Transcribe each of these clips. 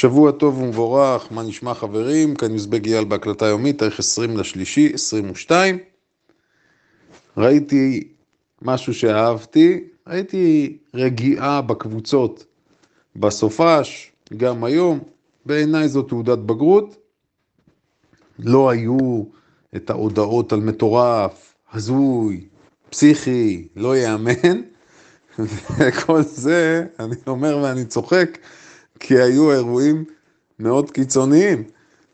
שבוע טוב ומבורך, מה נשמע חברים? כאן יזבא ג'יאל בהקלטה יומית, תאריך 20/3/22. ראיתי משהו שאהבתי, ראיתי רגיעה בקבוצות בסופש, גם היום. בעיניי זו תעודת בגרות. לא היו את ההודעות על מטורף, הזוי, פסיכי, לא יאמן. וכל זה, אני אומר ואני צוחק, כי היו אירועים מאוד קיצוניים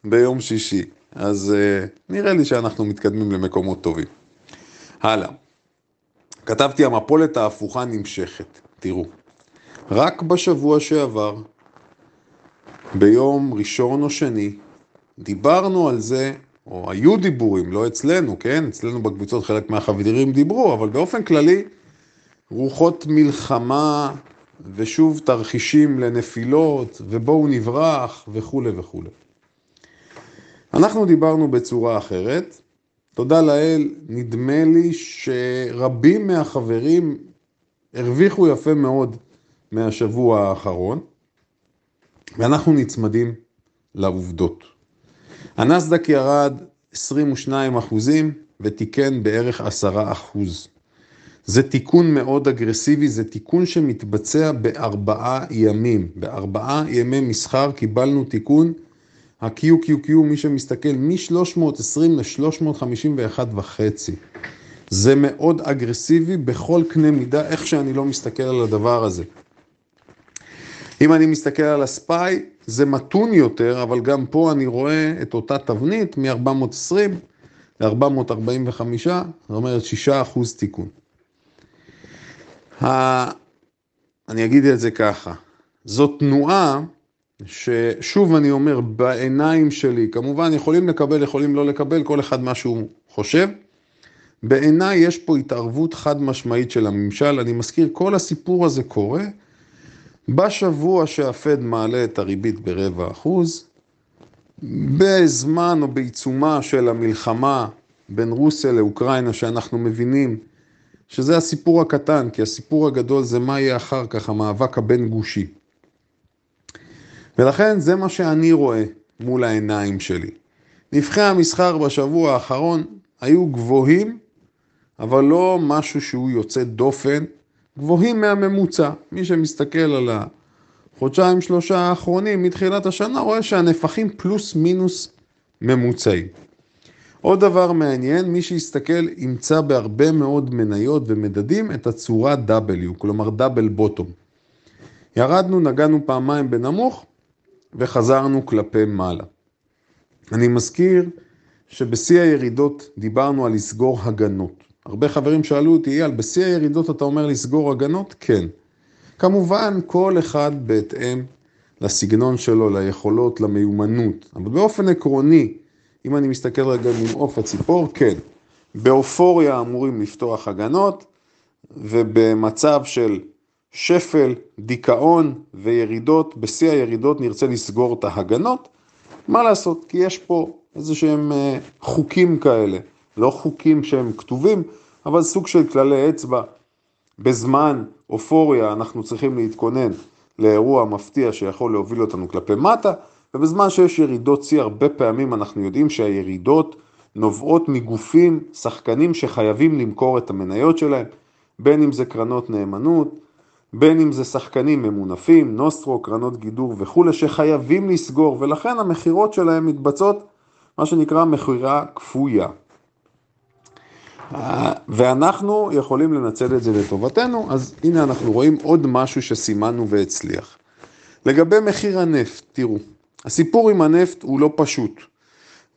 ביום שישי. אז נראה לי שאנחנו מתקדמים למקומות טובים. הלאה. כתבתי, המפולת ההפוכה נמשכת. תראו, רק בשבוע שעבר, ביום ראשון או שני, דיברנו על זה, או היו דיבורים, לא אצלנו, כן? אצלנו בקבוצות חלק מהחברים דיברו, אבל באופן כללי, רוחות מלחמה ושוב תרחישים לנפילות ובואו נברח וכו' וכו'. אנחנו דיברנו בצורה אחרת. תודה לאל, נדמה לי שרבים מהחברים הרוויחו יפה מאוד מהשבוע האחרון, ואנחנו נצמדים לעובדות. הנסדק ירד 22% ותיקן בערך 10%. זה תיקון מאוד אגרסיבי, זה תיקון שמתבצע ב4 ימים. ב4 ימי מסחר קיבלנו תיקון, ה-QQQ, מי שמסתכל, מ-320 ל-351.5. זה מאוד אגרסיבי בכל קנה מידה, איך שאני לא מסתכל על הדבר הזה. אם אני מסתכל על הספיי, זה מתון יותר, אבל גם פה אני רואה את אותה תבנית, מ-420 ל-445, זאת אומרת 6% תיקון. אני אגיד את זה ככה, זאת תנועה ששוב אני אומר בעיניים שלי, כמובן יכולים לקבל, יכולים לא לקבל, כל אחד מה שהוא חושב, בעיניי יש פה התערבות חד משמעית של הממשל. אני מזכיר, כל הסיפור הזה קורה בשבוע שהפד מעלה את הריבית ב0.25%, בזמן או בעיצומה של המלחמה בין רוסיה לאוקראינה, שאנחנו מבינים שזה הסיפור הקטן, כי הסיפור הגדול זה מה יהיה אחר כך, המאבק הבין גושי. ולכן זה מה שאני רואה מול העיניים שלי. נפחי המסחר בשבוע האחרון היו גבוהים, אבל לא משהו שהוא יוצא דופן, גבוהים מהממוצע. מי שמסתכל על החודשיים שלושה האחרונים מתחילת השנה, רואה שהנפחים פלוס מינוס ממוצעים. עוד דבר מעניין, מי שיסתכל ימצא בהרבה מאוד מניות ומדדים את הצורה W, כלומר דאבל בוטום. ירדנו, נגענו פעמיים בנמוך וחזרנו כלפי מעלה. אני מזכיר שבשיא הירידות דיברנו על לסגור הגנות. הרבה חברים שאלו אותי, אייל, בשיא הירידות אתה אומר לסגור הגנות? כן. כמובן כל אחד בהתאם לסגנון שלו, ליכולות, למיומנות. אבל באופן עקרוני, אם אני מסתכל רגע ממעוף הציפור, כן, באופוריה אמורים לפתוח הגנות, ובמצב של שפל, דיכאון וירידות, בשיא הירידות נרצה לסגור את ההגנות. מה לעשות? כי יש פה איזה שהם חוקים כאלה, לא חוקים שהם כתובים, אבל סוג של כללי אצבע. בזמן אופוריה אנחנו צריכים להתכונן לאירוע מפתיע שיכול להוביל אותנו כלפי מטה, ובזמן שיש ירידות צי, הרבה פעמים אנחנו יודעים שהירידות נובעות מגופים, שחקנים שחייבים למכור את המניות שלהם, בין אם זה קרנות נאמנות, בין אם זה שחקנים ממונפים, נוסטרו, קרנות גידור וכו', שחייבים לסגור, ולכן המחירות שלהם מתבצעות, מה שנקרא מחירה כפויה. ואנחנו יכולים לנצל את זה לטובתנו, אז הנה אנחנו רואים עוד משהו שסימנו והצליח. לגבי מחיר הנפט, תראו. הסיפור עם הנפט הוא לא פשוט.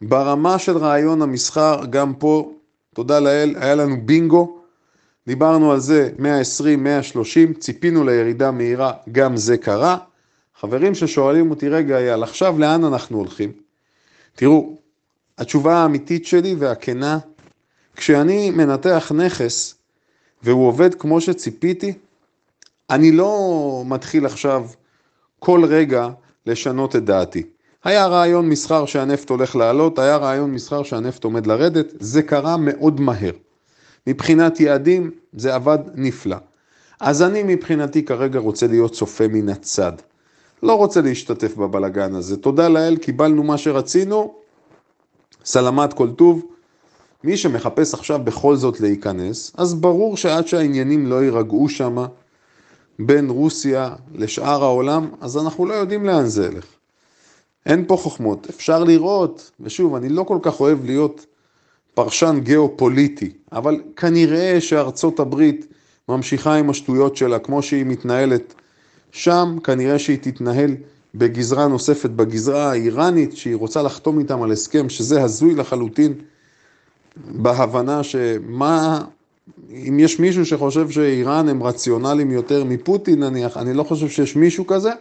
ברמה של רעיון המסחר, גם פה, תודה לאל, היה לנו בינגו. דיברנו על זה 120, 130, ציפינו לירידה מהירה, גם זה קרה. חברים ששואלים אותי, רגע אייל, עכשיו לאן אנחנו הולכים? תראו, התשובה האמיתית שלי והכנה, כשאני מנתח נכס והוא עובד כמו שציפיתי, אני לא מתחיל עכשיו כל רגע לשנות את דעתי. היה רעיון מסחר שהנפט הולך לעלות, היה רעיון מסחר שהנפט עומד לרדת, זה קרה מאוד מהר. מבחינת יעדים זה עבד נפלא. אז אני מבחינתי כרגע רוצה להיות צופה מן הצד. לא רוצה להשתתף בבלגן הזה. תודה לאל, קיבלנו מה שרצינו, סלמת כל טוב. מי שמחפש עכשיו בכל זאת להיכנס, אז ברור שעד שהעניינים לא יירגעו שם, בין רוסיה לשאר העולם, אז אנחנו לא יודעים לאן זה הלך. אין פה חוכמות, אפשר לראות, ושוב, אני לא כל כך אוהב להיות פרשן גיאופוליטי, אבל כנראה שארצות הברית ממשיכה עם השטויות שלה, כמו שהיא מתנהלת שם, כנראה שהיא תתנהל בגזרה נוספת, בגזרה האיראנית, שהיא רוצה לחתום איתם על הסכם, שזה הזוי לחלוטין, בהבנה שמה, אם יש מישהו שחושב שאיראן הם רציונליים יותר מפוטין נניח, אני לא חושב שיש מישהו כזה,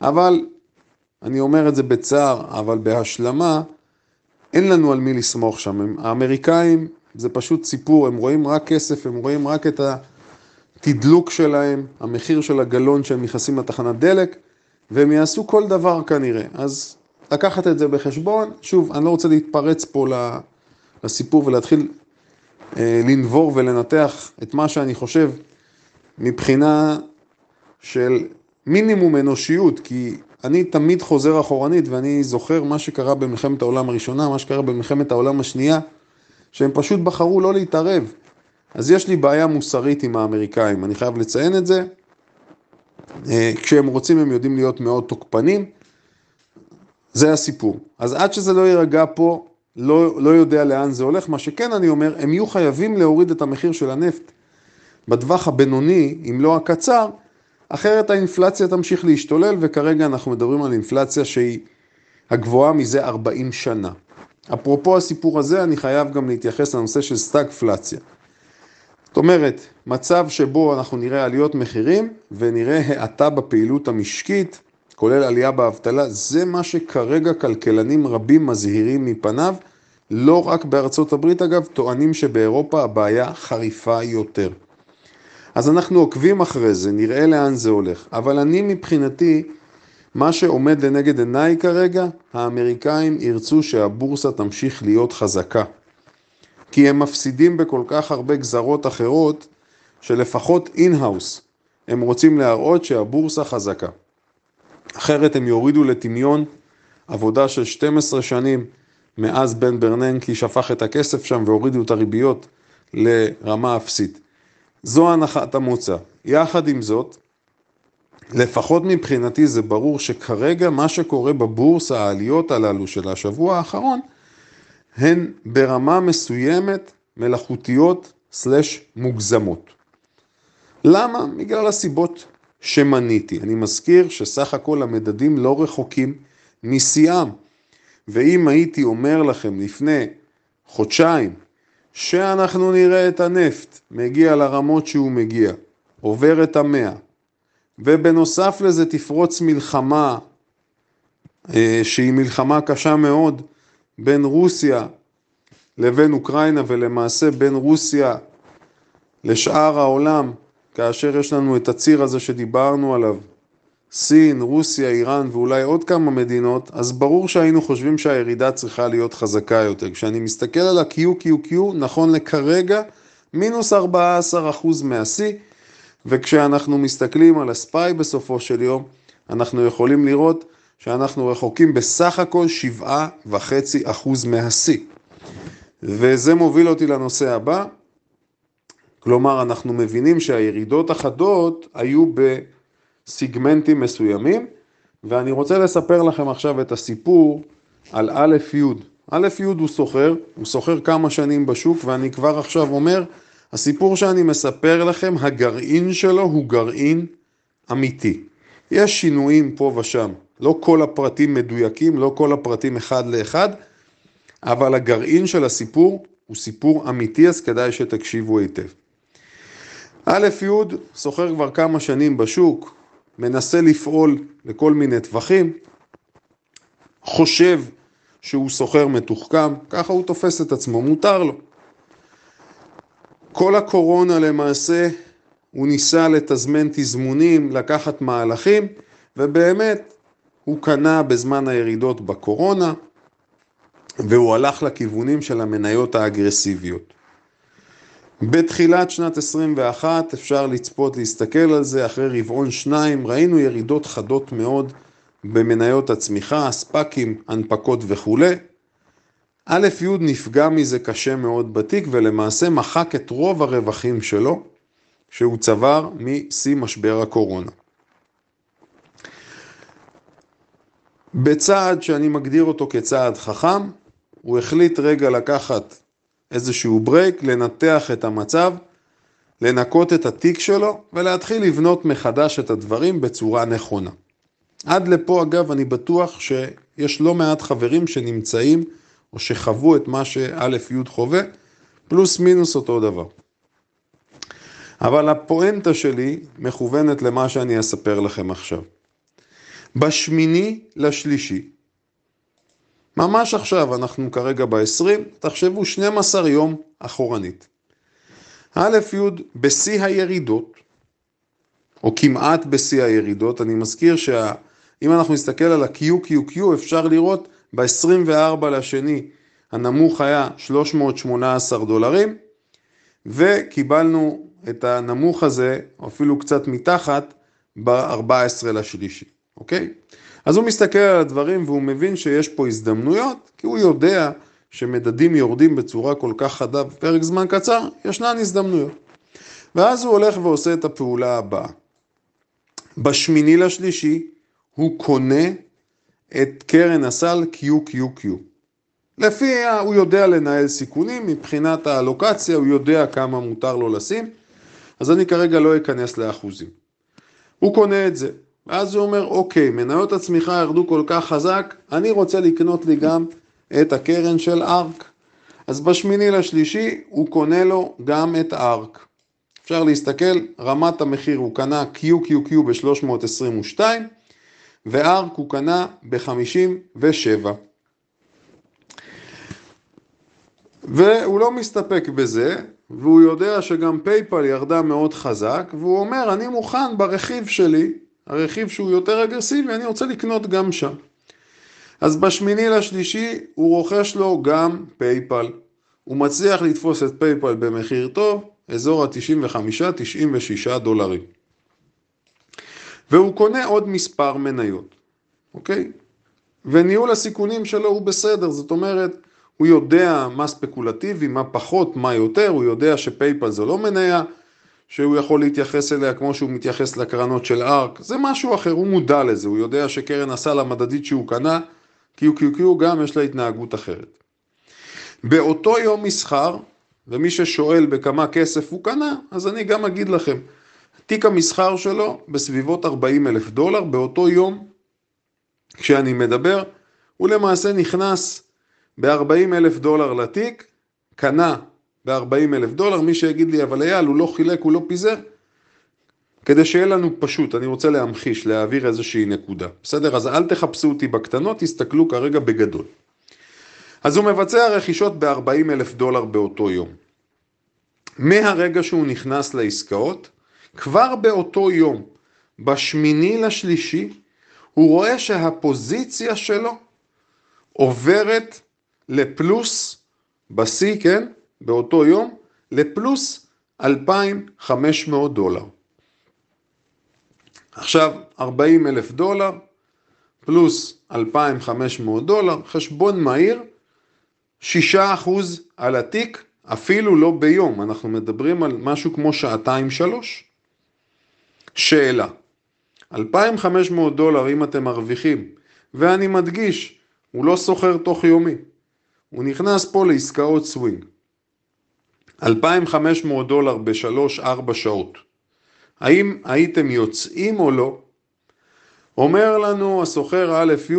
אבל אני אומר את זה בצער, אבל בהשלמה, אין לנו על מי לסמוך שם. האמריקאים זה פשוט סיפור, הם רואים רק כסף, הם רואים רק את התדלוק שלהם, המחיר של הגלון שהם נכנסים לתחנת דלק, והם יעשו כל דבר כנראה. אז לקחת את זה בחשבון, שוב, אני לא רוצה להתפרץ פה לסיפור ולהתחיל לנבור ולנתח את מה שאני חושב מבחינה של מינימום אנושיות, כי אני תמיד חוזר אחורנית ואני זוכר מה שקרה במלחמת העולם הראשונה, מה שקרה במלחמת העולם השנייה, שהם פשוט בחרו לא להתערב. אז יש לי בעיה מוסרית עם האמריקאים, אני חייב לציין את זה. כשהם רוצים הם יודעים להיות מאוד תוקפנים, זה הסיפור. אז עד שזה לא יירגע פה, לא יודע לאן זה הולך. מה שכן אני אומר, הם יהיו חייבים להוריד את המחיר של הנפט בטווח הבינוני, אם לא הקצר, אחרת האינפלציה תמשיך להשתולל, וכרגע אנחנו מדברים על אינפלציה שהיא הגבוהה מזה 40 שנה. אפרופו הסיפור הזה, אני חייב גם להתייחס לנושא של סטגפלציה. זאת אומרת, מצב שבו אנחנו נראה עליות מחירים, ונראה האטה בפעילות המשקית, כולל עלייה באבטלה, זה מה שכרגע כלכלנים רבים מזהירים מפניו, לא רק בארצות הברית אגב, טוענים שבאירופה הבעיה חריפה יותר. אז אנחנו עוקבים אחרי זה, נראה לאן זה הולך. אבל אני מבחינתי, מה שעומד לנגד עיניי כרגע, האמריקאים ירצו שהבורסה תמשיך להיות חזקה. כי הם מפסידים בכל כך הרבה גזרות אחרות, שלפחות אין-האוס, הם רוצים להראות שהבורסה חזקה. אחרת הם יורידו לטמיון עבודה של 12 שנים מאז בן ברננקי שפך את הכסף שם והורידו את הריביות לרמה אפסית. זו הנחת המוצא. יחד עם זאת, לפחות מבחינתי זה ברור שכרגע מה שקורה בבורסה, העליות הללו של השבוע האחרון, הן ברמה מסוימת מלאכותיות / מוגזמות. למה? בגלל הסיבות שמניתי. אני מזכיר שסך הכל המדדים לא רחוקים משיאם. ואם הייתי אומר לכם לפני חודשיים, שאנחנו נראה את הנפט מגיע לרמות שהוא מגיע, עובר את 100, ובנוסף לזה תפרוץ מלחמה, שהיא מלחמה קשה מאוד, בין רוסיה לבין אוקראינה, ולמעשה בין רוסיה לשאר העולם, כאשר יש לנו את הציר הזה שדיברנו עליו, סין, רוסיה, איראן ואולי עוד כמה מדינות, אז ברור שהיינו חושבים שהירידה צריכה להיות חזקה יותר. כשאני מסתכל על ה-QQQ, נכון לכרגע, מינוס 14% מה-C, וכשאנחנו מסתכלים על הספיי בסופו של יום, אנחנו יכולים לראות שאנחנו רחוקים בסך הכל 7.5% מה-C. וזה מוביל אותי לנושא הבא, כלומר אנחנו מבינים שהירידות החדות היו בסיגמנטים מסוימים, ואני רוצה לספר לכם עכשיו את הסיפור על א' י'. א' י' הוא סוחר כמה שנים בשוק, ואני כבר עכשיו אומר, הסיפור שאני מספר לכם, הגרעין שלו הוא גרעין אמיתי. יש שינויים פה ושם, לא כל הפרטים מדויקים, לא כל הפרטים אחד לאחד, אבל הגרעין של הסיפור הוא סיפור אמיתי, אז כדאי שתקשיבו היטב. א' י' סוחר כבר כמה שנים בשוק, מנסה לפעול לכל מיני טווחים, חושב שהוא סוחר מתוחכם, ככה הוא תופס את עצמו, מותר לו. כל הקורונה למעשה, הוא ניסה לתזמן תזמונים, לקחת מהלכים, ובאמת הוא קנה בזמן הירידות בקורונה, והוא הלך לכיוונים של המניות האגרסיביות. בתחילת שנת 21 אפשר לצפות, להסתכל על זה, אחרי רבעון 2 ראינו ירידות חדות מאוד במניות הצמיחה, הספקים, הנפקות וכו'. א' י' נפגע מזה קשה מאוד בתיק ולמעשה מחק את רוב הרווחים שלו שהוא צבר מסי משבר הקורונה. בצעד שאני מגדיר אותו כצעד חכם, הוא החליט רגע לקחת איזשהו ברייק, לנתח את המצב, לנקות את התיק שלו ולהתחיל לבנות מחדש את הדברים בצורה נכונה. עד לפה אגב אני בטוח שיש לא מעט חברים שנמצאים או שחוו את מה שאלף י' חווה, פלוס מינוס אותו דבר. אבל הפואנטה שלי מכוונת למה שאני אספר לכם עכשיו. ב8 לשלישי, ממש עכשיו, אנחנו כרגע ב-20, תחשבו 12 יום אחורנית. א' י' בשיא הירידות, או כמעט בשיא הירידות, אני מזכיר שאם אנחנו נסתכל על ה-QQQ, אפשר לראות ב-24 לשני, הנמוך היה $318, וקיבלנו את הנמוך הזה, אפילו קצת מתחת, ב-14 לשלישי, אוקיי? אז הוא מסתכל על הדברים והוא מבין שיש פה הזדמנויות, כי הוא יודע שמדדים יורדים בצורה כל כך חדה בפרק זמן קצר, ישנן הזדמנויות. ואז הוא הולך ועושה את הפעולה הבאה. בשמיני לשלישי הוא קונה את קרן הסל QQQ. לפיה הוא יודע לנהל סיכונים, מבחינת האלוקציה הוא יודע כמה מותר לו לשים, אז אני כרגע לא אכנס לאחוזים. הוא קונה את זה. ואז הוא אומר, אוקיי, מניות הצמיחה ירדו כל כך חזק, אני רוצה לקנות לי גם את הקרן של ARK. אז בשמיני לשלישי הוא קונה לו גם את ARK. אפשר להסתכל, רמת המחיר הוא קנה QQQ ב-322, ו-ARK הוא קנה ב-57. והוא לא מסתפק בזה, והוא יודע שגם PayPal ירדה מאוד חזק, והוא אומר, אני מוכן ברכיב שלי, הרכיב שהוא יותר אגרסיבי, אני רוצה לקנות גם שם. אז בשמיני לשלישי הוא רוכש לו גם פייפל. הוא מצליח לתפוס את פייפל במחיר טוב, אזור ה-$95-$96. והוא קונה עוד מספר מניות, אוקיי? וניהול הסיכונים שלו הוא בסדר, זאת אומרת, הוא יודע מה ספקולטיבי, מה פחות, מה יותר, הוא יודע שפייפל זה לא מניה, שהוא יכול להתייחס אליה כמו שהוא מתייחס לקרנות של ARK, זה משהו אחר, הוא מודע לזה, הוא יודע שקרן הסל המדדית שהוא קנה, QQQ גם יש לה התנהגות אחרת. באותו יום מסחר, ומי ששואל בכמה כסף הוא קנה, אז אני גם אגיד לכם, תיק המסחר שלו בסביבות $40,000 באותו יום, כשאני מדבר, הוא למעשה נכנס ב$40,000 לתיק, קנה ב$40,000, מי שיגיד לי, אבל אייל, הוא לא חילק, הוא לא פיזר, כדי שיהיה לנו פשוט, אני רוצה להמחיש, להעביר איזושהי נקודה. בסדר? אז אל תחפשו אותי בקטנות, תסתכלו כרגע בגדול. אז הוא מבצע רכישות ב$40,000 באותו יום. מהרגע שהוא נכנס לעסקאות, כבר באותו יום, בשמיני לשלישי, הוא רואה שהפוזיציה שלו עוברת לפלוס בסי, כן? באותו יום, לפלוס $2,500. עכשיו, $40,000 פלוס $2,500, חשבון מהיר, 6% על התיק, אפילו לא ביום, אנחנו מדברים על משהו כמו שעתיים-3. שאלה, $2,500 אם אתם מרוויחים, ואני מדגיש, הוא לא סוחר תוך יומי, הוא נכנס פה לעסקאות סווינג. $2,500 ב3-4 שעות. האם הייתם יוצאים או לא? אומר לנו הסוחר א' י',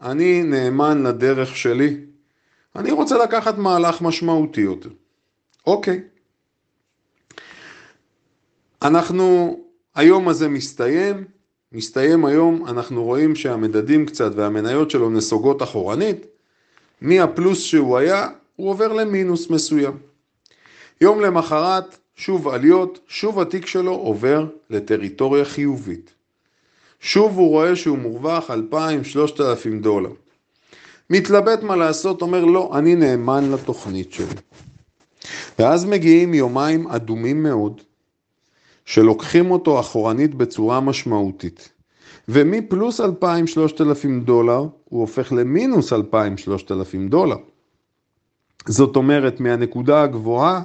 אני נאמן לדרך שלי. אני רוצה לקחת מהלך משמעותי יותר. אוקיי. אנחנו, היום הזה מסתיים היום, אנחנו רואים שהמדדים קצת והמניות שלו נסוגות אחורנית. מהפלוס שהוא היה, הוא עובר למינוס מסוים. יום למחרת, שוב עליות, שוב התיק שלו עובר לטריטוריה חיובית. שוב הוא רואה שהוא מורווח $2,000-$3,000. מתלבט מה לעשות, אומר לא, אני נאמן לתוכנית שלי. ואז מגיעים יומיים אדומים מאוד, שלוקחים אותו אחורנית בצורה משמעותית. ומפלוס 2,000-3,000 דולר, הוא הופך למינוס 2,000-3,000 דולר. זאת אומרת, מהנקודה הגבוהה,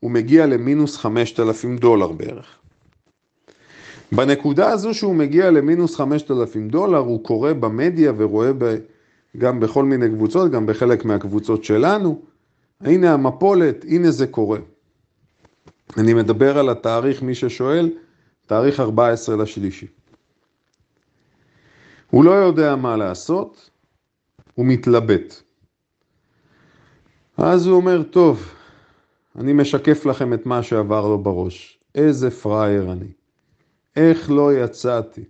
הוא מגיע למינוס 5,000 דולר בערך. בנקודה הזו שהוא מגיע למינוס 5,000 דולר, הוא קורא במדיה ורואה גם בכל מיני קבוצות, גם בחלק מהקבוצות שלנו. הנה המפולת, הנה זה קורה. אני מדבר על התאריך, מי ששואל, תאריך 14/3. הוא לא יודע מה לעשות, הוא מתלבט. אז הוא אומר, טוב, אני משקף לכם את מה שעבר לו בראש. איזה פראייר אני. איך לא יצאתי?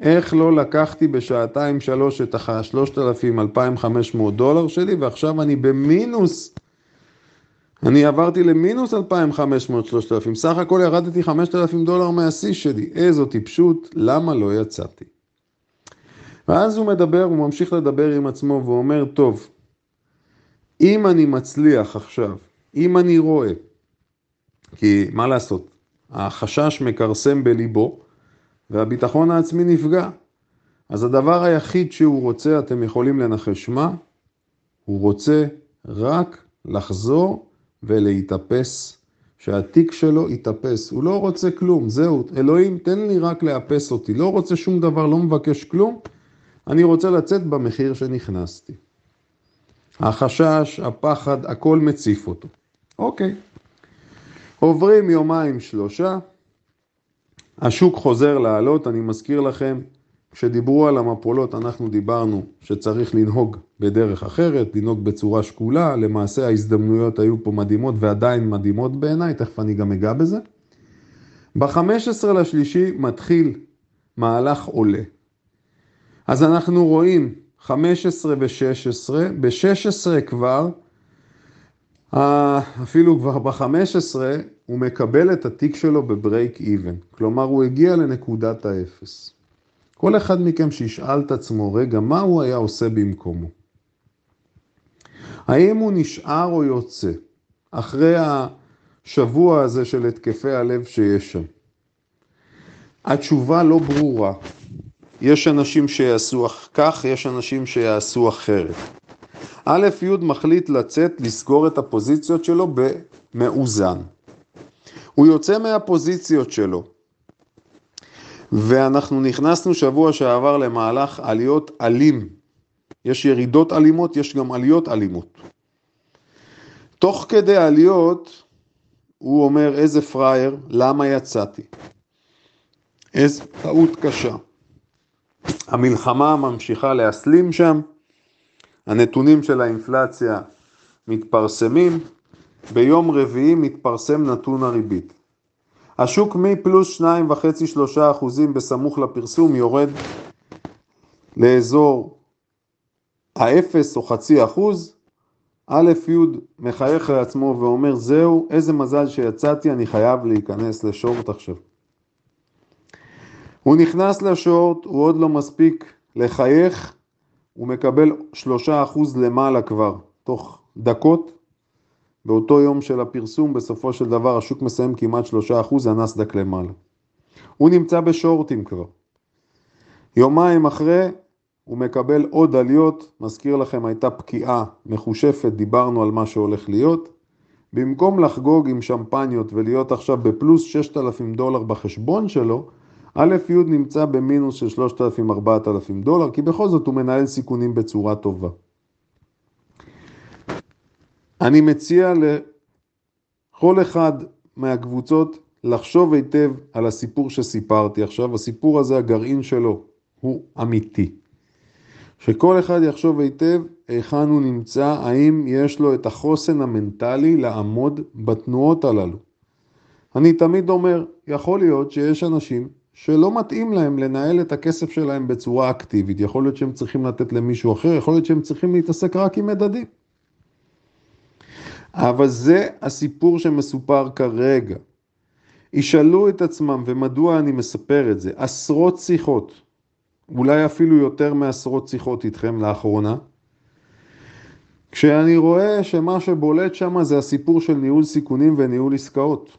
איך לא לקחתי בשעתיים שלוש את 3,000-2,500 דולר שלי, ועכשיו אני במינוס. אני עברתי למינוס 2,500-3,000. סך הכל ירדתי 5,000 דולר מהשיא שלי. איזו טיפשות, למה לא יצאתי? ואז הוא מדבר, הוא ממשיך לדבר עם עצמו ואומר, טוב, אם אני מצליח עכשיו, אם אני רואה, כי מה לעשות? החשש מקרסם בליבו, והביטחון העצמי נפגע. אז הדבר היחיד שהוא רוצה, אתם יכולים לנחש מה? הוא רוצה רק לחזור ולהתאפס, שהתיק שלו יתאפס. הוא לא רוצה כלום, זהו, אלוהים, תן לי רק לאפס אותי. לא רוצה שום דבר, לא מבקש כלום. אני רוצה לצאת במחיר שנכנסתי. החשש, הפחד, הכל מציף אותו. אוקיי. עוברים 2-3, השוק חוזר לעלות. אני מזכיר לכם, כשדיברו על המפולות, אנחנו דיברנו שצריך לנהוג בדרך אחרת, לנהוג בצורה שקולה. למעשה ההזדמנויות היו פה מדהימות ועדיין מדהימות בעיניי, תכף אני גם אגע בזה. ב-15/3 מתחיל מהלך עולה. אז אנחנו רואים 15 ו-16, ב-16 כבר, אפילו כבר ב-15, הוא מקבל את התיק שלו בברייק איבן. כלומר, הוא הגיע לנקודת האפס. כל אחד מכם שישאל את עצמו, רגע, מה הוא היה עושה במקומו? האם הוא נשאר או יוצא? אחרי השבוע הזה של התקפי הלב שיש שם. התשובה לא ברורה. יש אנשים שיעשו כך, יש אנשים שיעשו אחרת. א' י' מחליט לצאת, לסגור את הפוזיציות שלו במאוזן. הוא יוצא מהפוזיציות שלו. ואנחנו נכנסנו שבוע שעבר למהלך עליות אלים. יש ירידות אלימות, יש גם עליות אלימות. תוך כדי עליות, הוא אומר, איזה פראייר, למה יצאתי? איזה טעות קשה. המלחמה ממשיכה להסלים שם. הנתונים של האינפלציה מתפרסמים. ביום רביעי מתפרסם נתון הריבית. השוק מפלוס 2.5-3% בסמוך לפרסום יורד לאזור האפס או 0.5%. א' י' מחייך לעצמו ואומר, זהו, איזה מזל שיצאתי, אני חייב להיכנס לשורט עכשיו. הוא נכנס לשורט, הוא עוד לא מספיק לחייך, הוא מקבל 3% למעלה כבר, תוך דקות. באותו יום של הפרסום, בסופו של דבר, השוק מסיים כמעט 3%, הנסדק למעלה. הוא נמצא בשורטים כבר. יומיים אחרי, הוא מקבל עוד עליות, מזכיר לכם, הייתה פקיעה מחושפת, דיברנו על מה שהולך להיות. במקום לחגוג עם שמפניות ולהיות עכשיו בפלוס 6,000 דולר בחשבון שלו, א' י' נמצא במינוס של 3,000-4,000 דולר, כי בכל זאת הוא מנהל סיכונים בצורה טובה. אני מציע לכל אחד מהקבוצות לחשוב היטב על הסיפור שסיפרתי עכשיו. הסיפור הזה, הגרעין שלו, הוא אמיתי. שכל אחד יחשוב היטב היכן הוא נמצא, האם יש לו את החוסן המנטלי לעמוד בתנועות הללו. אני תמיד אומר, יכול להיות שיש אנשים שלא מתאים להם לנהל את הכסף שלהם בצורה אקטיבית. יכול להיות שהם צריכים לתת למישהו אחר, יכול להיות שהם צריכים להתעסק רק עם מדדים. אבל זה הסיפור שמסופר כרגע. ישאלו את עצמם, ומדוע אני מספר את זה, עשרות שיחות, אולי אפילו יותר מעשרות שיחות איתכם לאחרונה, כשאני רואה שמה שבולט שם זה הסיפור של ניהול סיכונים וניהול עסקאות.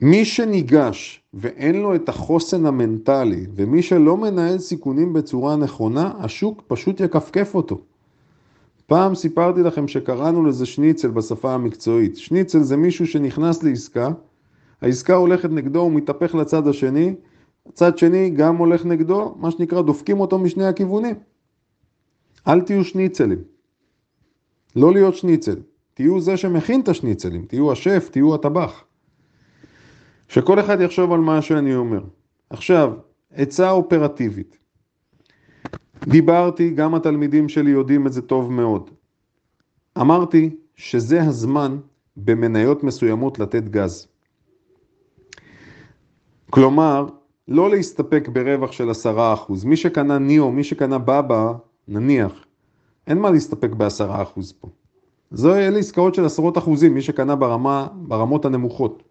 מי שניגש ואין לו את החוסן המנטלי, ומי שלא מנהל סיכונים בצורה נכונה, השוק פשוט יקפקף אותו. פעם סיפרתי לכם שקראנו לזה שניצל בשפה המקצועית. שניצל זה מישהו שנכנס לעסקה, העסקה הולכת נגדו, הוא מתהפך לצד השני, הצד שני גם הולך נגדו, מה שנקרא דופקים אותו משני הכיוונים. אל תהיו שניצלים. לא להיות שניצל. תהיו זה שמכין את השניצלים, תהיו השף, תהיו הטבח. שכל אחד יחשוב על מה שאני אומר. עכשיו, עצה אופרטיבית. דיברתי, גם התלמידים שלי יודעים את זה טוב מאוד. אמרתי שזה הזמן במניות מסוימות לתת גז. כלומר, לא להסתפק ברווח של 10%. מי שקנה ניאו, מי שקנה בבא, נניח, אין מה להסתפק ב10% פה. זו אלה עסקאות של עשרות אחוזים, מי שקנה ברמות הנמוכות.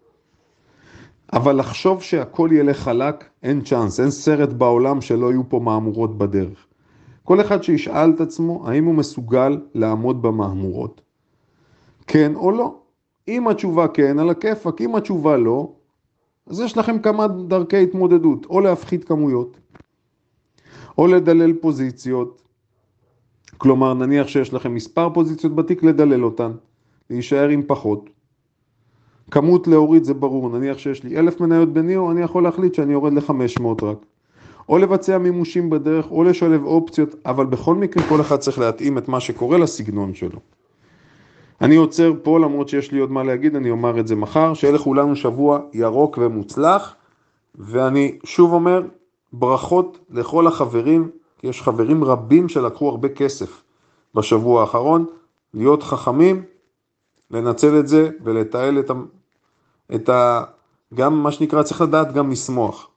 אבל לחשוב שהכל ילך חלק, אין צ'אנס, אין סרט בעולם שלא יהיו פה מהמורות בדרך. כל אחד שישאל את עצמו, האם הוא מסוגל לעמוד במהמורות? כן או לא? אם התשובה כן, על הכיפק, אם התשובה לא, אז יש לכם כמה דרכי התמודדות, או להפחית כמויות, או לדלל פוזיציות. כלומר, נניח שיש לכם מספר פוזיציות בתיק, לדלל אותן, להישאר עם פחות. כמות להוריד זה ברור, נניח שיש לי 1,000 מניות בניו, אני יכול להחליט שאני יורד ל-500 רק. או לבצע מימושים בדרך, או לשלב אופציות, אבל בכל מקרה כל אחד צריך להתאים את מה שקורה לסגנון שלו. אני עוצר פה, למרות שיש לי עוד מה להגיד, אני אומר את זה מחר, שיהיה לכולנו שבוע ירוק ומוצלח, ואני שוב אומר, ברכות לכל החברים, כי יש חברים רבים שלקחו הרבה כסף בשבוע האחרון, להיות חכמים, לנצל את זה ולתעל גם מה שנקרא צריך לדעת גם לשמוח.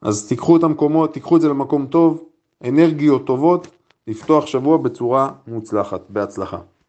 אז תיקחו את המקומות, תיקחו את זה למקום טוב, אנרגיות טובות, לפתוח שבוע בצורה מוצלחת, בהצלחה.